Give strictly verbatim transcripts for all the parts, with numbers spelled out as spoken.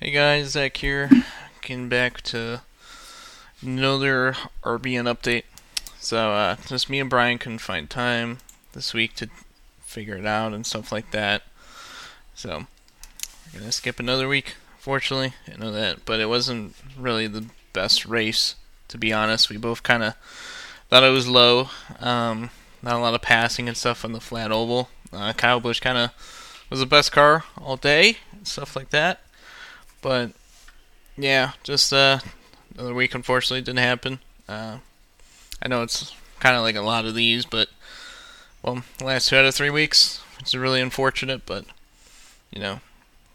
Hey guys, Zach here, getting back to another R B N update. So uh, just me and Brian couldn't find time this week to figure it out and stuff like that. So we're gonna skip another week, fortunately. I know that, but it wasn't really the best race, to be honest. We both kind of thought it was low, um, not a lot of passing and stuff on the flat oval. Uh, Kyle Busch kind of was the best car all day, and stuff like that. But, yeah, just uh, another week, unfortunately, didn't happen. Uh, I know it's kind of like a lot of these, but, well, the last two out of three weeks, which is really unfortunate, but, you know,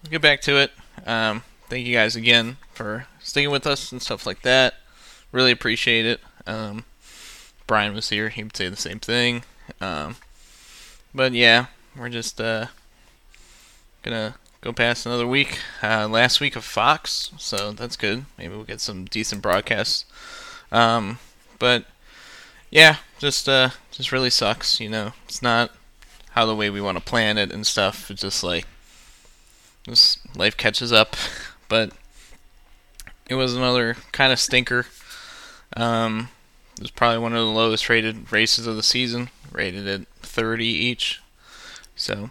we'll get back to it. Um, thank you guys again for sticking with us and stuff like that. Really appreciate it. Um, Brian was here. He would say the same thing. Um, but, yeah, we're just uh, going to go past another week, uh, last week of Fox, so that's good. Maybe we'll get some decent broadcasts. Um, but, yeah, just uh, just really sucks, you know. It's not how the way we want to plan it and stuff. It's just like, just life catches up. But it was another kind of stinker. Um, it was probably one of the lowest rated races of the season, rated at thirty each. So,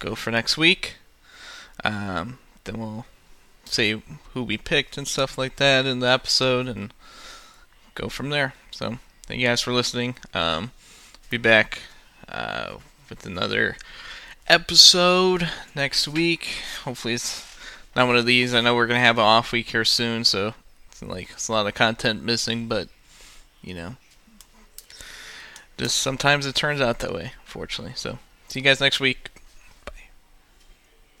go for next week. Um, then we'll say who we picked and stuff like that in the episode and go from there. So, thank you guys for listening. Um, be back uh, with another episode next week. Hopefully it's not one of these. I know we're going to have an off week here soon, so it's like it's a lot of content missing, but, you know, just sometimes it turns out that way, fortunately. So, see you guys next week.